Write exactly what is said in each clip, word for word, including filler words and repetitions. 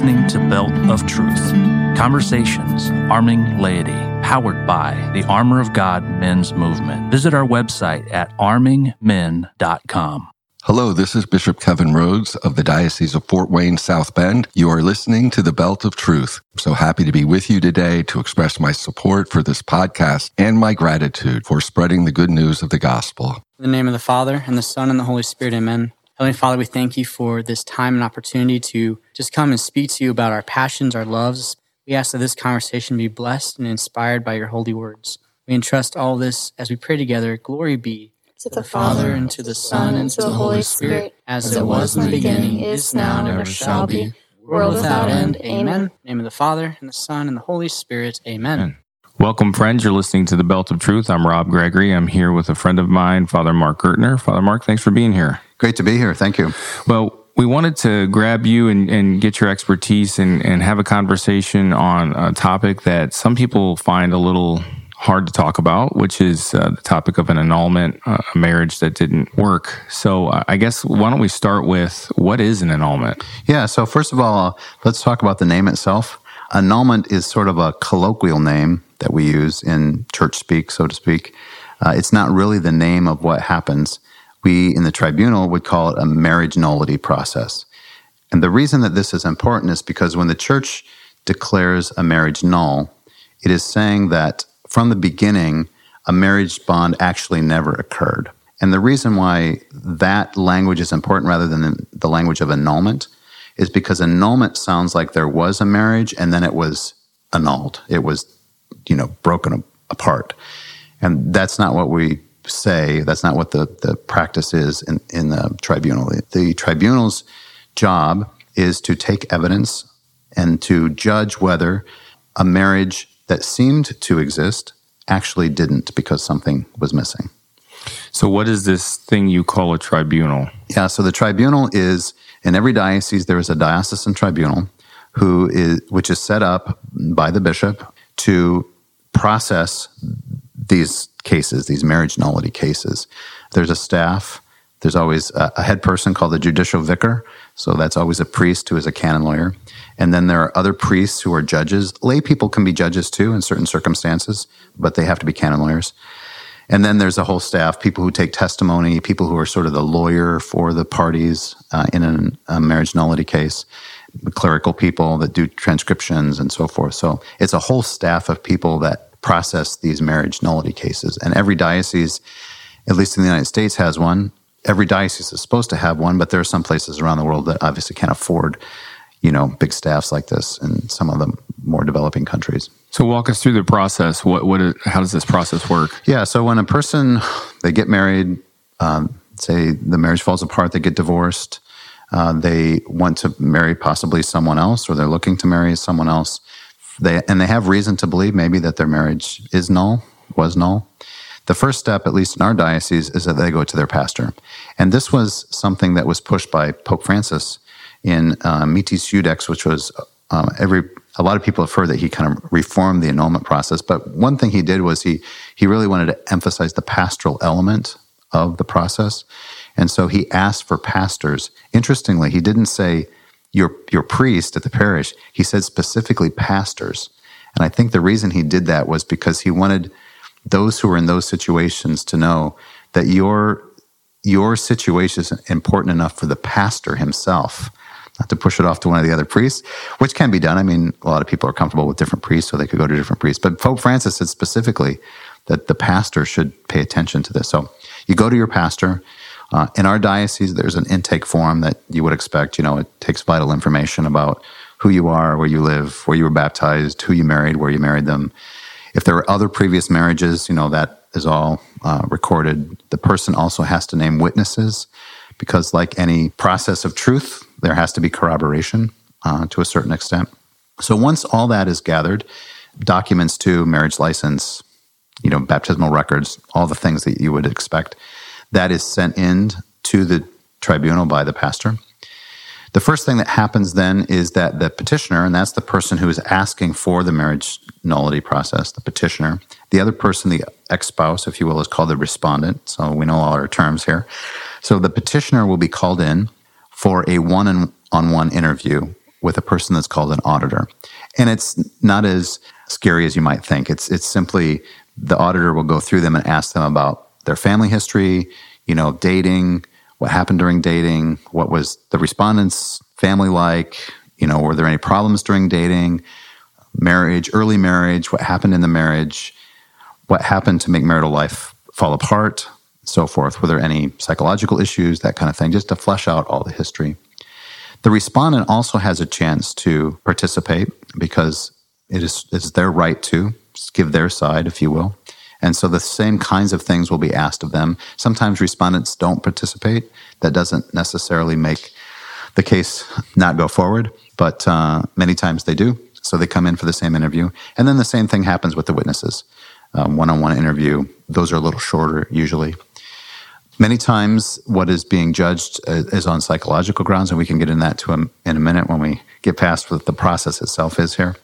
listening to Belt of Truth, Conversations Arming Laity, powered by the Armor of God Men's Movement. Visit our website at arming men dot com. Hello, this is Bishop Kevin Rhodes of the Diocese of Fort Wayne, South Bend. You are listening to the Belt of Truth. I'm so happy to be with you today to express my support for this podcast and my gratitude for spreading the good news of the gospel. In the name of the Father, and the Son, and the Holy Spirit, amen. Heavenly Father, we thank you for this time and opportunity to just come and speak to you about our passions, our loves. We ask that this conversation be blessed and inspired by your holy words. We entrust all this as we pray together. Glory be to the Father, and to the Son, and to the Holy Spirit, as it was in the beginning, is now, and ever shall be, world without end. Amen. In the name of the Father, and the Son, and the Holy Spirit. Amen. Welcome, friends. You're listening to the Belt of Truth. I'm Rob Gregory. I'm here with a friend of mine, Father Mark Gurtner. Father Mark, thanks for being here. Great to be here. Thank you. Well, we wanted to grab you and, and get your expertise and, and have a conversation on a topic that some people find a little hard to talk about, which is uh, the topic of an annulment, uh, a marriage that didn't work. So uh, I guess, why don't we start with, what is an annulment? Yeah, so first of all, let's talk about the name itself. Annulment is sort of a colloquial name that we use in church speak, so to speak. Uh, it's not really the name of what happens. We, in the tribunal, would call it a marriage nullity process. And the reason that this is important is because when the church declares a marriage null, it is saying that from the beginning, a marriage bond actually never occurred. And the reason why that language is important rather than the language of annulment is because annulment sounds like there was a marriage and then it was annulled. It was, you know, broken apart. And that's not what we say. That's not what the, the practice is in, in the tribunal. The tribunal's job is to take evidence and to judge whether a marriage that seemed to exist actually didn't, because something was missing. So what is this thing you call a tribunal? Yeah, so the tribunal is, in every diocese, there is a diocesan tribunal, who is which is set up by the bishop to process these cases, these marriage nullity cases. There's a staff. There's always a head person called the judicial vicar, so that's always a priest who is a canon lawyer. And then there are other priests who are judges. Lay people can be judges too in certain circumstances, but they have to be canon lawyers. And then there's a whole staff, people who take testimony, people who are sort of the lawyer for the parties uh, in an, a marriage nullity case, clerical people that do transcriptions and so forth. So it's a whole staff of people that process these marriage nullity cases. And every diocese, at least in the United States, has one. Every diocese is supposed to have one, but there are some places around the world that obviously can't afford, you know, big staffs like this in some of the more developing countries. So walk us through the process. What, what, is, how does this process work? Yeah, so when a person, they get married, um, say the marriage falls apart, they get divorced, uh, they want to marry possibly someone else, or they're looking to marry someone else, they and they have reason to believe maybe that their marriage is null, was null. The first step, at least in our diocese, is that they go to their pastor. And this was something that was pushed by Pope Francis in uh, Mitis Udex, which was um, every a lot of people have heard that he kind of reformed the annulment process. But one thing he did was he he really wanted to emphasize the pastoral element of the process. And so he asked for pastors. Interestingly, he didn't say your your priest at the parish. He said specifically pastors. And I think the reason he did that was because he wanted those who are in those situations to know that your your situation is important enough for the pastor himself, not to push it off to one of the other priests, which can be done. I mean, a lot of people are comfortable with different priests, so they could go to different priests. But Pope Francis said specifically that the pastor should pay attention to this. So you go to your pastor. Uh, in our diocese, there's an intake form that you would expect. You know, it takes vital information about who you are, where you live, where you were baptized, who you married, where you married them. If there are other previous marriages, you know, that is all uh, recorded. The person also has to name witnesses, because like any process of truth, there has to be corroboration uh, to a certain extent. So once all that is gathered, documents too, marriage license, you know, baptismal records, all the things that you would expect, that is sent in to the tribunal by the pastor. The first thing that happens then is that the petitioner, and that's the person who is asking for the marriage nullity process, the petitioner, the other person, the ex-spouse, if you will, is called the respondent. So we know all our terms here. So the petitioner will be called in for a one-on-one interview with a person that's called an auditor. And it's not as scary as you might think. It's it's simply the auditor will go through them and ask them about their family history, you know, dating, what happened during dating, what was the respondent's family like, you know, were there any problems during dating, marriage, early marriage, what happened in the marriage, what happened to make marital life fall apart, so forth. Were there any psychological issues, that kind of thing, just to flesh out all the history. The respondent also has a chance to participate because it is it's their right to give their side, if you will. And so the same kinds of things will be asked of them. Sometimes respondents don't participate. That doesn't necessarily make the case not go forward, but uh, many times they do. So they come in for the same interview. And then the same thing happens with the witnesses. Um, one-on-one interview, those are a little shorter usually. Many times what is being judged is on psychological grounds, and we can get in that to a, in a minute when we get past what the process itself is here.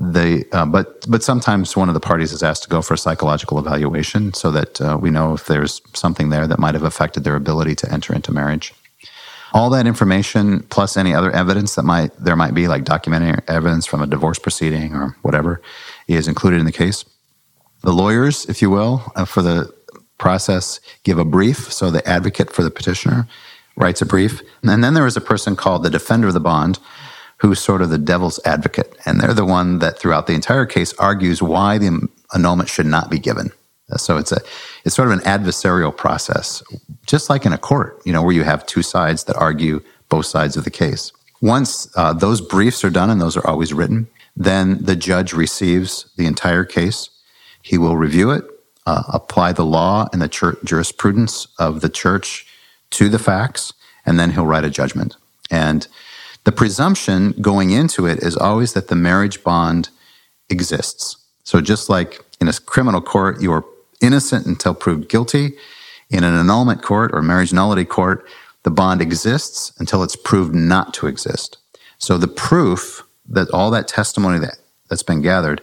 They, uh, but but sometimes one of the parties is asked to go for a psychological evaluation so that uh, we know if there's something there that might have affected their ability to enter into marriage. All that information, plus any other evidence that might there might be, like documentary evidence from a divorce proceeding or whatever, is included in the case. The lawyers, if you will, uh, for the process, give a brief. So the advocate for the petitioner writes a brief. And then there is a person called the defender of the bond, who's sort of the devil's advocate. And they're the one that throughout the entire case argues why the annulment should not be given. So it's a it's sort of an adversarial process, just like in a court, you know, where you have two sides that argue both sides of the case. Once uh, those briefs are done, and those are always written, then the judge receives the entire case. He will review it, uh, apply the law and the church, jurisprudence of the church to the facts, and then he'll write a judgment. And the presumption going into it is always that the marriage bond exists. So just like in a criminal court, you are innocent until proved guilty. In an annulment court or marriage nullity court, the bond exists until it's proved not to exist. So the proof, that all that testimony that, that's been gathered,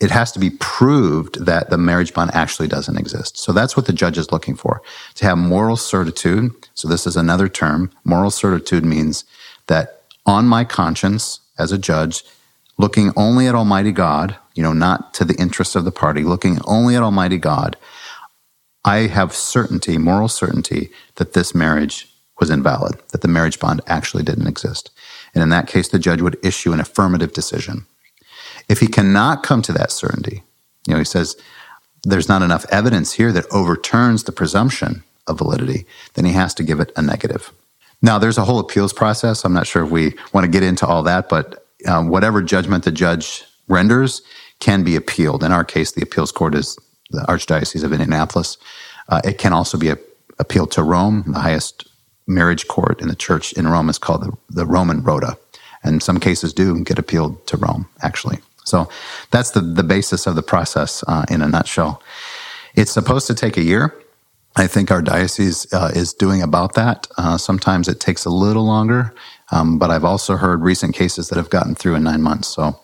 it has to be proved that the marriage bond actually doesn't exist. So that's what the judge is looking for, to have moral certitude. So this is another term. Moral certitude means that on my conscience as a judge, looking only at Almighty God, you know, not to the interests of the party, looking only at Almighty God, I have certainty, moral certainty, that this marriage was invalid, that the marriage bond actually didn't exist. And in that case, the judge would issue an affirmative decision. If he cannot come to that certainty, you know, he says, there's not enough evidence here that overturns the presumption of validity, then he has to give it a negative. Now, there's a whole appeals process. I'm not sure if we want to get into all that, but um, whatever judgment the judge renders can be appealed. In our case, the appeals court is the Archdiocese of Indianapolis. Uh, it can also be a, appealed to Rome. The highest marriage court in the church in Rome is called the, the Roman Rota, and some cases do get appealed to Rome, actually. So that's the, the basis of the process uh, in a nutshell. It's supposed to take a year. I think our diocese uh, is doing about that. Uh, sometimes it takes a little longer, um, but I've also heard recent cases that have gotten through in nine months. So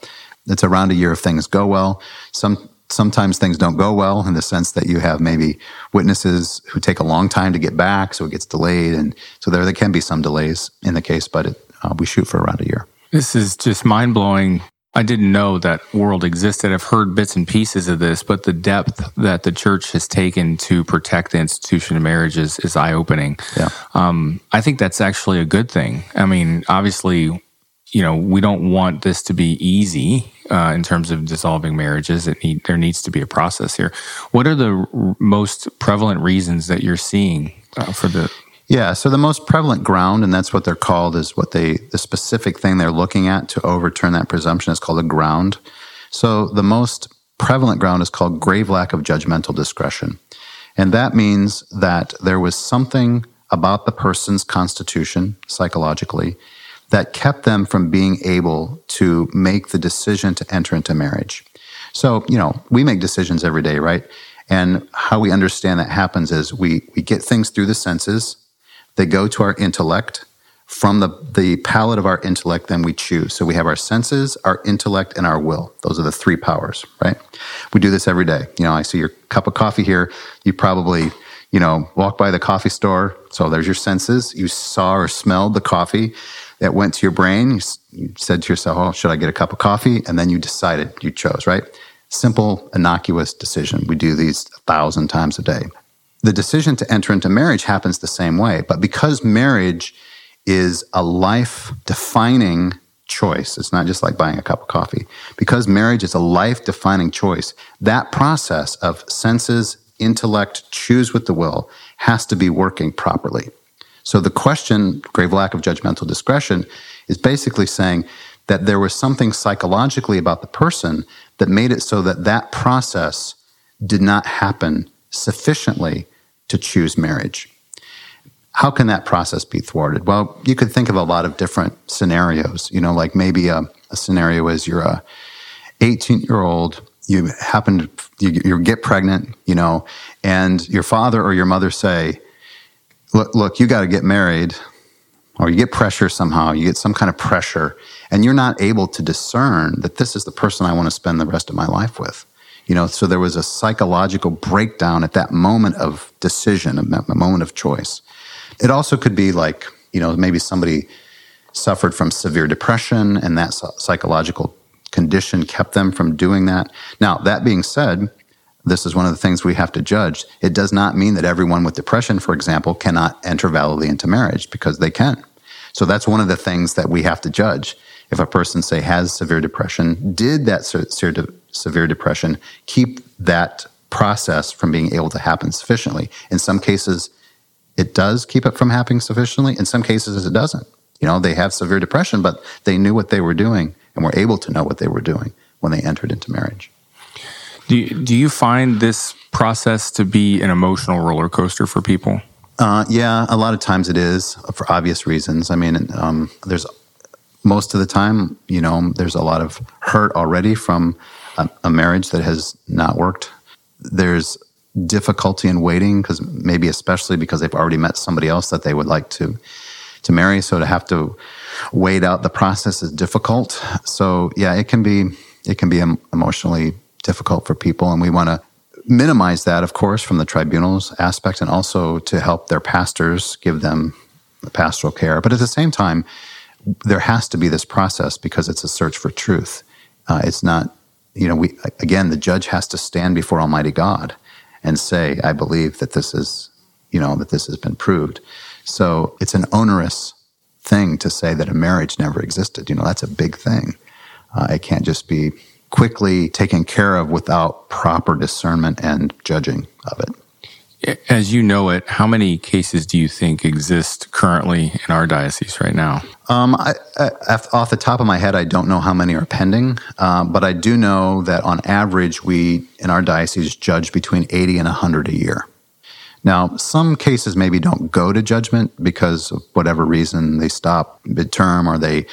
it's around a year if things go well. Some sometimes things don't go well in the sense that you have maybe witnesses who take a long time to get back, so it gets delayed. And so there, there can be some delays in the case, but it, uh, we shoot for around a year. This is just mind-blowing. I didn't know that world existed. I've heard bits and pieces of this, but the depth that the church has taken to protect the institution of marriage is, is eye-opening. Yeah. Um, I think that's actually a good thing. I mean, obviously, you know, we don't want this to be easy uh, in terms of dissolving marriages. It need, there needs to be a process here. What are the r- most prevalent reasons that you're seeing uh, for the... Yeah, so the most prevalent ground, and that's what they're called, is what they, the specific thing they're looking at to overturn that presumption is called a ground. So the most prevalent ground is called grave lack of judgmental discretion. And that means that there was something about the person's constitution, psychologically, that kept them from being able to make the decision to enter into marriage. So, you know, we make decisions every day, right? And how we understand that happens is we, we get things through the senses. They go to our intellect. From the, the palette of our intellect, then we choose. So we have our senses, our intellect, and our will. Those are the three powers, right? We do this every day. You know, I see your cup of coffee here. You probably, you know, walk by the coffee store. So there's your senses. You saw or smelled the coffee. that went to your brain. You, you said to yourself, oh, should I get a cup of coffee? And then you decided, you chose, right? Simple, innocuous decision. We do these a thousand times a day. The decision to enter into marriage happens the same way, but because marriage is a life-defining choice, it's not just like buying a cup of coffee, because marriage is a life-defining choice, that process of senses, intellect, choose with the will, has to be working properly. So the question, grave lack of judgmental discretion, is basically saying that there was something psychologically about the person that made it so that that process did not happen sufficiently to choose marriage. How can that process be thwarted? Well, you could think of a lot of different scenarios. You know, like maybe a, a scenario is you're a eighteen-year-old, you happen to you, you get pregnant, you know, and your father or your mother say, look, look, you got to get married, or you get pressure somehow, you get some kind of pressure, and you're not able to discern that this is the person I want to spend the rest of my life with. You know, so there was a psychological breakdown at that moment of decision, a moment of choice. It also could be like, you know, maybe somebody suffered from severe depression and that psychological condition kept them from doing that. Now, that being said, this is one of the things we have to judge. It does not mean that everyone with depression, for example, cannot enter validly into marriage, because they can. So that's one of the things that we have to judge. If a person, say, has severe depression, did that severe depression keep that process from being able to happen sufficiently? In some cases, it does keep it from happening sufficiently. In some cases, it doesn't. You know, they have severe depression, but they knew what they were doing and were able to know what they were doing when they entered into marriage. Do you, do you find this process to be an emotional roller coaster for people? Uh, yeah, a lot of times it is, for obvious reasons. I mean, um, there's most of the time, you know, there's a lot of hurt already from a, a marriage that has not worked. There's difficulty in waiting, because maybe especially because they've already met somebody else that they would like to to marry. So to have to wait out the process is difficult. So yeah, it can be it can be emotionally difficult for people, and we want to minimize that, of course, from the tribunals aspect, and also to help their pastors, give them the pastoral care. But at the same time, there has to be this process, because it's a search for truth. Uh, it's not, you know, we again, the judge has to stand before Almighty God and say, I believe that this is, you know, that this has been proved. So it's an onerous thing to say that a marriage never existed. You know, that's a big thing. Uh, it can't just be quickly taken care of without proper discernment and judging of it. As you know it, how many cases do you think exist currently in our diocese right now? Um, I, I, off the top of my head, I don't know how many are pending, um, but I do know that on average, we in our diocese judge between eighty and one hundred a year. Now, some cases maybe don't go to judgment because of whatever reason, they stop midterm, or they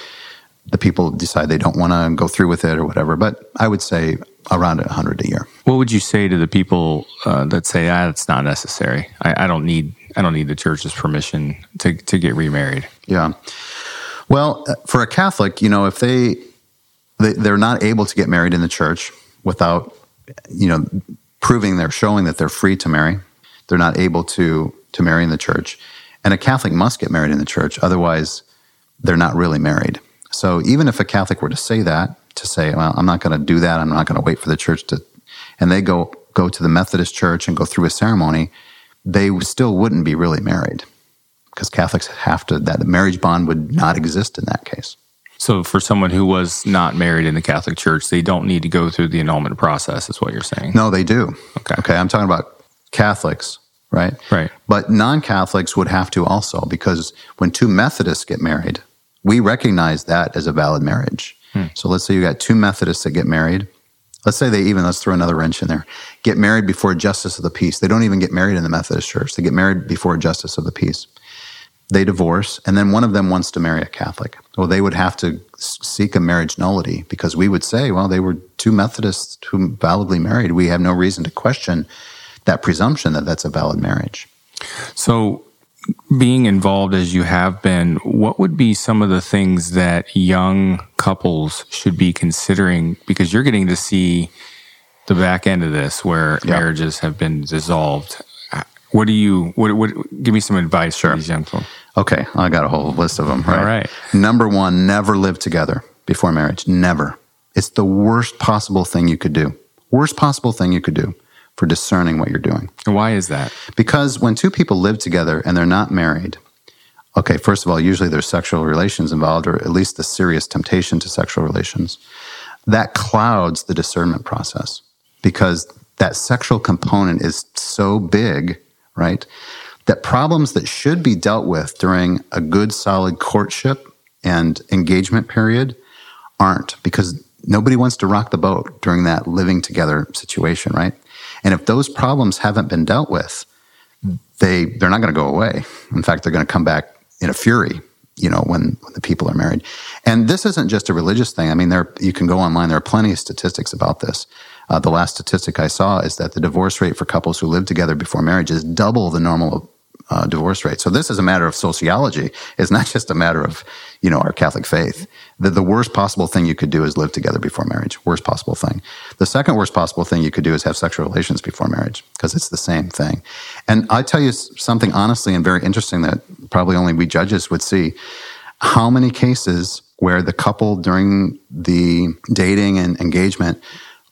the people decide they don't want to go through with it or whatever, but I would say around one hundred a year. What would you say to the people uh, that say, ah, it's not necessary, I, I don't need I don't need the church's permission to to get remarried? Yeah. Well, for a Catholic, you know, if they, they they're not able to get married in the church without, you know, proving they're showing that they're free to marry, they're not able to to marry in the church, and a Catholic must get married in the church, otherwise they're not really married. So even if a Catholic were to say that, to say, well, I'm not going to do that, I'm not going to wait for the church to, and they go go to the Methodist church and go through a ceremony, they still wouldn't be really married, because Catholics have to, that the marriage bond would not exist in that case. So for someone who was not married in the Catholic Church, they don't need to go through the annulment process, is what you're saying? No, they do. Okay. Okay, I'm talking about Catholics, right? Right. But non-Catholics would have to also, because when two Methodists get married, we recognize that as a valid marriage. Hmm. So let's say you got two Methodists that get married. Let's say they even, let's throw another wrench in there, get married before Justice of the Peace. They don't even get married in the Methodist Church. They get married before Justice of the Peace. They divorce, and then one of them wants to marry a Catholic. Well, they would have to seek a marriage nullity, because we would say, well, they were two Methodists who validly married. We have no reason to question that presumption that that's a valid marriage. So being involved as you have been, what would be some of the things that young couples should be considering? Because you're getting to see the back end of this, where yeah. marriages have been dissolved. What do you, what, what, give me some advice sure. for these young people. Okay, I got a whole list of them. Right? All right. Number one, never live together before marriage. Never. It's the worst possible thing you could do. Worst possible thing you could do for discerning what you're doing. Why is that? Because when two people live together and they're not married, okay, first of all, usually there's sexual relations involved, or at least the serious temptation to sexual relations. That clouds the discernment process because that sexual component is so big, right, that problems that should be dealt with during a good, solid courtship and engagement period aren't, because nobody wants to rock the boat during that living together situation, right? And if those problems haven't been dealt with, they, they're not going to go away. In fact, they're going to come back in a fury, you know, when, when the people are married. And this isn't just a religious thing. I mean, there you can go online. There are plenty of statistics about this. Uh, the last statistic I saw is that the divorce rate for couples who live together before marriage is double the normal uh, divorce rate. So this is a matter of sociology. It's not just a matter of, you know, our Catholic faith. The, the worst possible thing you could do is live together before marriage. Worst possible thing. The second worst possible thing you could do is have sexual relations before marriage, because it's the same thing. And I tell you something honestly and very interesting that probably only we judges would see. How many cases where the couple during the dating and engagement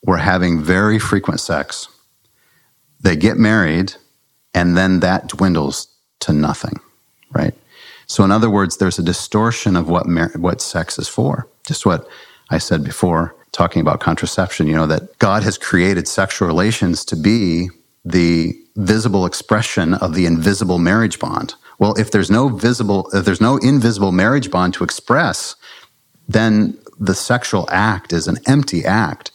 were having very frequent sex, they get married, and then that dwindles to nothing, right? So in other words, there's a distortion of what mar- what sex is for. Just what I said before, talking about contraception, you know, that God has created sexual relations to be the visible expression of the invisible marriage bond. Well, if there's no visible, if there's no invisible marriage bond to express, then the sexual act is an empty act,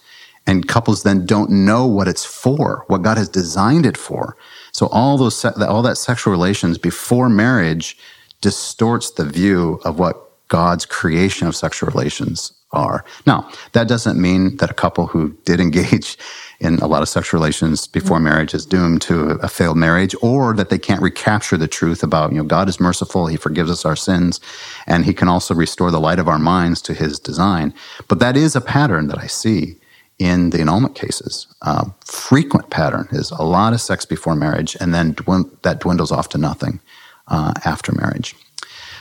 and couples then don't know what it's for, what God has designed it for. So all those, all that sexual relations before marriage distorts the view of what God's creation of sexual relations are. Now, that doesn't mean that a couple who did engage in a lot of sexual relations before marriage is doomed to a failed marriage, or that they can't recapture the truth about, you know, God is merciful, He forgives us our sins, and He can also restore the light of our minds to His design. But that is a pattern that I see in the annulment cases. Uh, frequent pattern is a lot of sex before marriage, and then dwind- that dwindles off to nothing uh, after marriage.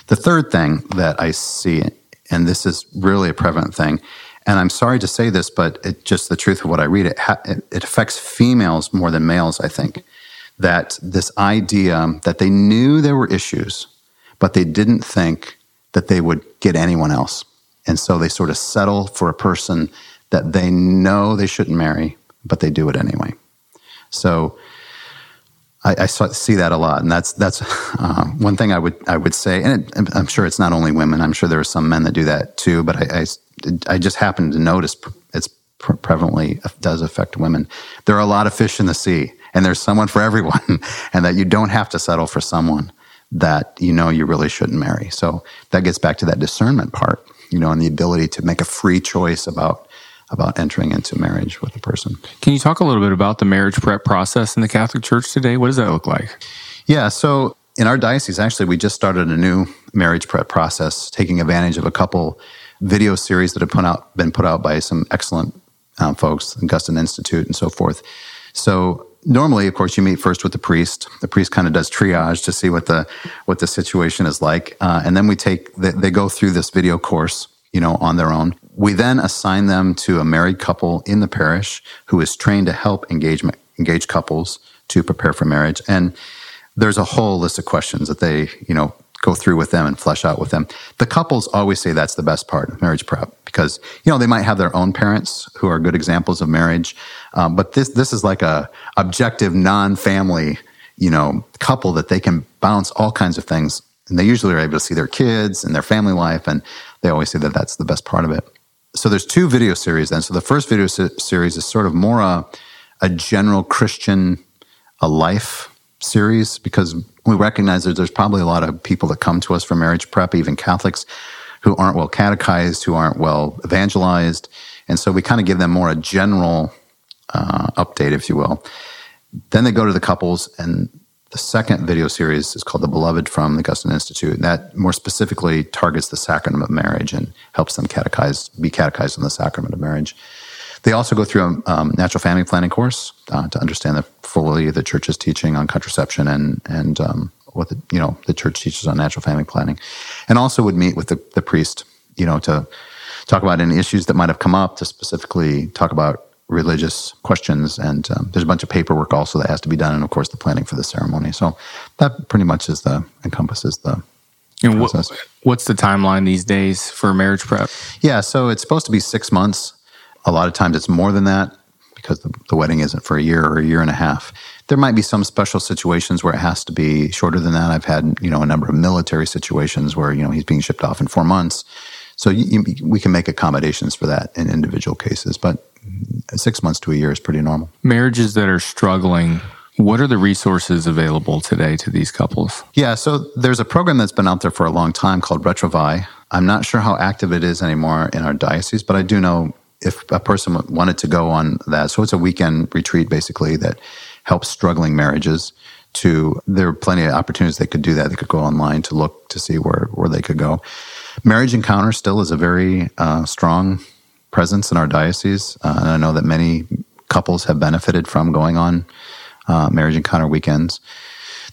The third thing that I see, and this is really a prevalent thing, and I'm sorry to say this, but it's just the truth of what I read, it, ha- it affects females more than males, I think, that this idea that they knew there were issues, but they didn't think that they would get anyone else. And so they sort of settle for a person that they know they shouldn't marry, but they do it anyway. So I, I see that a lot, and that's that's uh, one thing I would I would say. And it, I'm sure it's not only women; I'm sure there are some men that do that too. But I I, I just happen to notice it's pre- prevalently does affect women. There are a lot of fish in the sea, and there's someone for everyone, and that you don't have to settle for someone that you know you really shouldn't marry. So that gets back to that discernment part, you know, and the ability to make a free choice about. about entering into marriage with a person. Can you talk a little bit about the marriage prep process in the Catholic Church today? What does that look like? Yeah, so in our diocese, actually, we just started a new marriage prep process, taking advantage of a couple video series that have put out, been put out by some excellent um, folks, Augustine Institute and so forth. So normally, of course, you meet first with the priest. The priest kind of does triage to see what the what the situation is like. Uh, and then we take, they, they go through this video course, you know, on their own. We then assign them to a married couple in the parish who is trained to help engagement, engage couples to prepare for marriage. And there's a whole list of questions that they, you know, go through with them and flesh out with them. The couples always say that's the best part of marriage prep because, you know, they might have their own parents who are good examples of marriage. Um, but this this is like a objective, non-family, you know, couple that they can bounce all kinds of things. And they usually are able to see their kids and their family life, and they always say that that's the best part of it. So there's two video series then. So the first video series is sort of more a, a general Christian a life series, because we recognize that there's probably a lot of people that come to us for marriage prep, even Catholics, who aren't well catechized, who aren't well evangelized. And so we kind of give them more a general uh, update, if you will. Then they go to the couples, and the second video series is called The Beloved from the Augustine Institute, and that more specifically targets the sacrament of marriage and helps them catechize, be catechized on the sacrament of marriage. They also go through a um, natural family planning course uh, to understand the fully the Church's teaching on contraception and, and um, what the, you know, the church teaches on natural family planning, and also would meet with the, the priest, you know, to talk about any issues that might have come up, to specifically talk about religious questions. And um, there's a bunch of paperwork also that has to be done, and of course the planning for the ceremony. So that pretty much is the encompasses the and process. What, what's the timeline these days for marriage prep? Yeah, so it's supposed to be six months. A lot of times it's more than that, because the, the wedding isn't for a year or a year and a half. There might be some special situations where it has to be shorter than that. I've had, you know, a number of military situations where, you know, he's being shipped off in four months. So you, you, we can make accommodations for that in individual cases, but six months to a year is pretty normal. Marriages that are struggling, what are the resources available today to these couples? Yeah, so there's a program that's been out there for a long time called Retrouvaille. I'm not sure how active it is anymore in our diocese, but I do know if a person wanted to go on that. So it's a weekend retreat, basically, that helps struggling marriages to, there are plenty of opportunities they could do that. They could go online to look to see where, where they could go. Marriage Encounter still is a very uh, strong presence in our diocese. Uh, and I know that many couples have benefited from going on uh, Marriage Encounter weekends.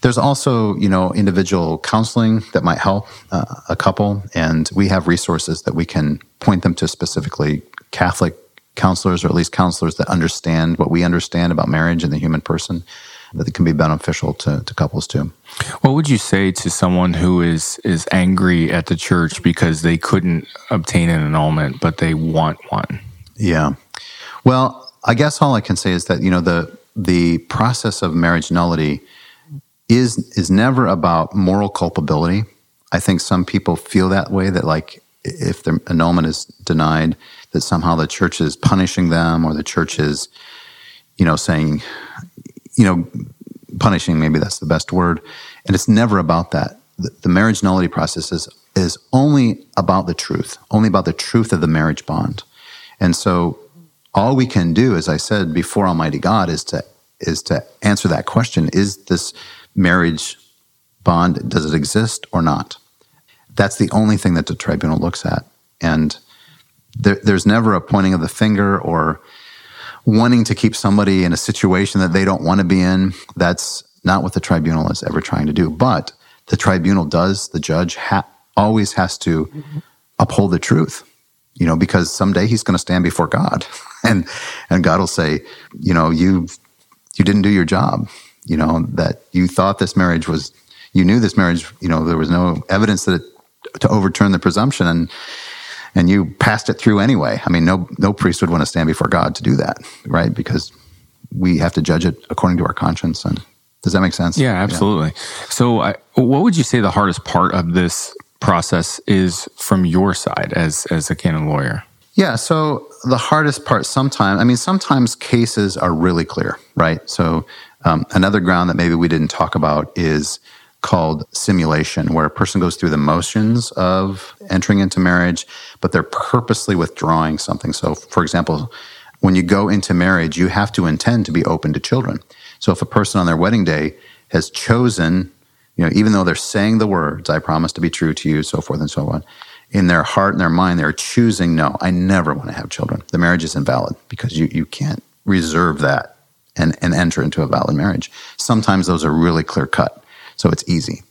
There's also, you know, individual counseling that might help uh, a couple. And we have resources that we can point them to, specifically Catholic counselors, or at least counselors that understand what we understand about marriage and the human person, that can be beneficial to, to couples too. What would you say to someone who is is angry at the church because they couldn't obtain an annulment, but they want one? Yeah. Well, I guess all I can say is that, you know, the the process of marriage nullity is is never about moral culpability. I think some people feel that way, that like if their annulment is denied, that somehow the church is punishing them, or the church is, you know, saying, you know, punishing, maybe that's the best word. And it's never about that. The, the marriage nullity process is, is only about the truth, only about the truth of the marriage bond. And so all we can do, as I said before, Almighty God, is to is to answer that question: is this marriage bond, does it exist or not? That's the only thing that the tribunal looks at. And there, there's never a pointing of the finger or wanting to keep somebody in a situation that they don't want to be in. That's not what the tribunal is ever trying to do. But the tribunal does, the judge ha- always has to mm-hmm. uphold the truth, you know, because someday he's going to stand before God. and and God will say, you know, you you didn't do your job, you know, that you thought this marriage was, you knew this marriage, you know, there was no evidence that it, to overturn the presumption, and and you passed it through anyway. I mean, no no priest would want to stand before God to do that, right? Because we have to judge it according to our conscience. And does that make sense? Yeah, absolutely. Yeah. So I, what would you say the hardest part of this process is from your side as, as a canon lawyer? Yeah, so the hardest part sometimes, I mean, sometimes cases are really clear, right? So um, another ground that maybe we didn't talk about is called simulation, where a person goes through the motions of entering into marriage, but they're purposely withdrawing something. So, for example, when you go into marriage, you have to intend to be open to children. So if a person on their wedding day has chosen, you know, even though they're saying the words, I promise to be true to you, so forth and so on, in their heart and their mind, they're choosing, no, I never want to have children. The marriage is invalid, because you, you can't reserve that and, and enter into a valid marriage. Sometimes those are really clear cut. So it's easy.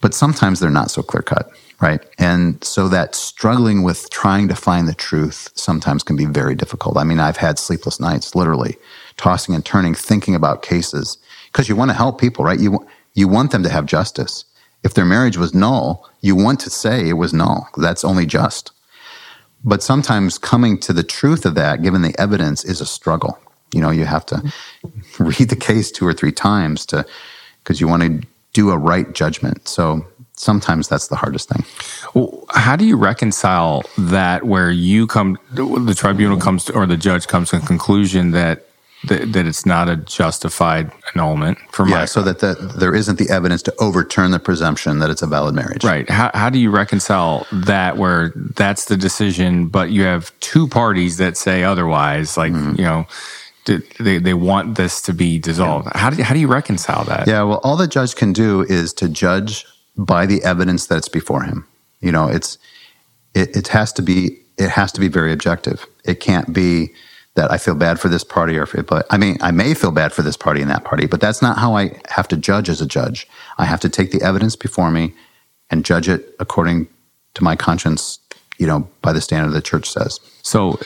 But sometimes they're not so clear-cut, right? And so that struggling with trying to find the truth sometimes can be very difficult. I mean, I've had sleepless nights, literally, tossing and turning, thinking about cases, because you want to help people, right? You, you want them to have justice. If their marriage was null, you want to say it was null. That's only just. But sometimes coming to the truth of that, given the evidence, is a struggle. You know, you have to read the case two or three times to, because you want to do a right judgment. So sometimes that's the hardest thing. Well, how do you reconcile that, where you come, the tribunal comes to, or the judge comes to a conclusion that that, that it's not a justified annulment? For yeah, my so that the, there isn't the evidence to overturn the presumption that it's a valid marriage. Right. How, how do you reconcile that, where that's the decision, but you have two parties that say otherwise, like, mm-hmm. you know, They, they want this to be dissolved. Yeah. How do you, how do you reconcile that? Yeah, well, all the judge can do is to judge by the evidence that's before him. You know, it's it, it has to be it has to be very objective. It can't be that I feel bad for this party, or but I mean, I may feel bad for this party and that party, but that's not how I have to judge as a judge. I have to take the evidence before me and judge it according to my conscience, you know, by the standard the church says. So,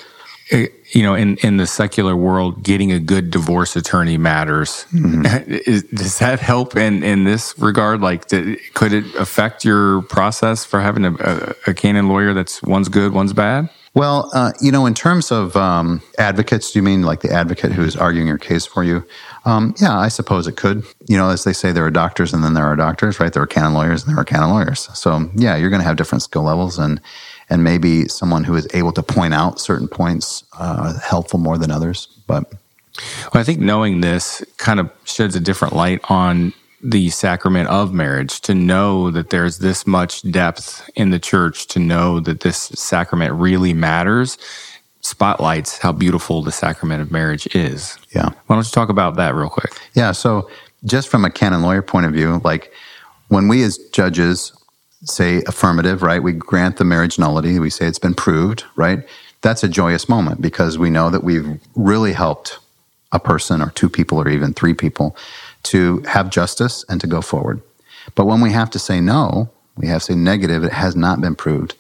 you know, in, in the secular world, getting a good divorce attorney matters. Mm-hmm. Is, does that help in, in this regard? Like, did, could it affect your process for having a, a canon lawyer that's one's good, one's bad? Well, uh, you know, in terms of um, advocates, do you mean like the advocate who is arguing your case for you? Um, yeah, I suppose it could. You know, as they say, there are doctors and then there are doctors, right? There are canon lawyers and there are canon lawyers. So, yeah, you're going to have different skill levels, and and maybe someone who is able to point out certain points uh, helpful more than others. But well, I think knowing this kind of sheds a different light on the sacrament of marriage, to know that there's this much depth in the church, to know that this sacrament really matters, spotlights how beautiful the sacrament of marriage is. Yeah. Why don't you talk about that real quick? Yeah, so just from a canon lawyer point of view, like when we as judges say affirmative, right, we grant the marriage nullity, we say it's been proved, right, that's a joyous moment because we know that we've really helped a person or two people or even three people to have justice and to go forward. But when we have to say no, we have to say negative, it has not been proved,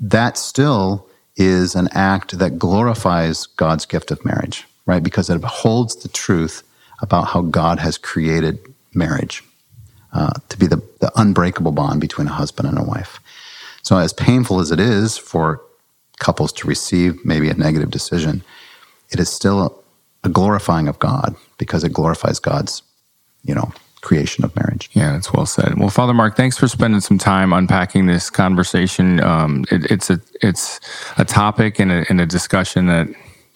that still is an act that glorifies God's gift of marriage, right? Because it upholds the truth about how God has created marriage uh, to be the, the unbreakable bond between a husband and a wife. So as painful as it is for couples to receive maybe a negative decision, it is still a glorifying of God because it glorifies God's you know, creation of marriage. Yeah, that's well said. Well, Father Mark, thanks for spending some time unpacking this conversation. Um, it, it's a it's a topic and a, and a discussion that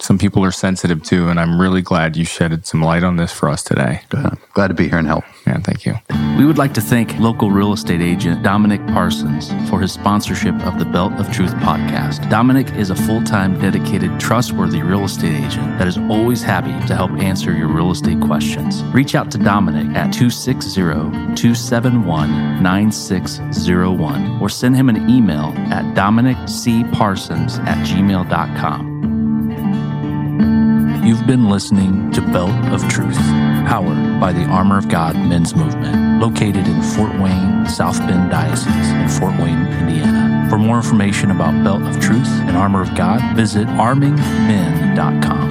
some people are sensitive to, and I'm really glad you shedded some light on this for us today. Good. Glad to be here and help. Yeah, thank you. We would like to thank local real estate agent Dominic Parsons for his sponsorship of the Belt of Truth podcast. Dominic is a full-time, dedicated, trustworthy real estate agent that is always happy to help answer your real estate questions. Reach out to Dominic at two six zero, two seven one, nine six zero one or send him an email at dominicparsons at gmail dot com. You've been listening to Belt of Truth, powered by the Armor of God Men's Movement, located in Fort Wayne, South Bend Diocese in Fort Wayne, Indiana. For more information about Belt of Truth and Armor of God, visit arming men dot com.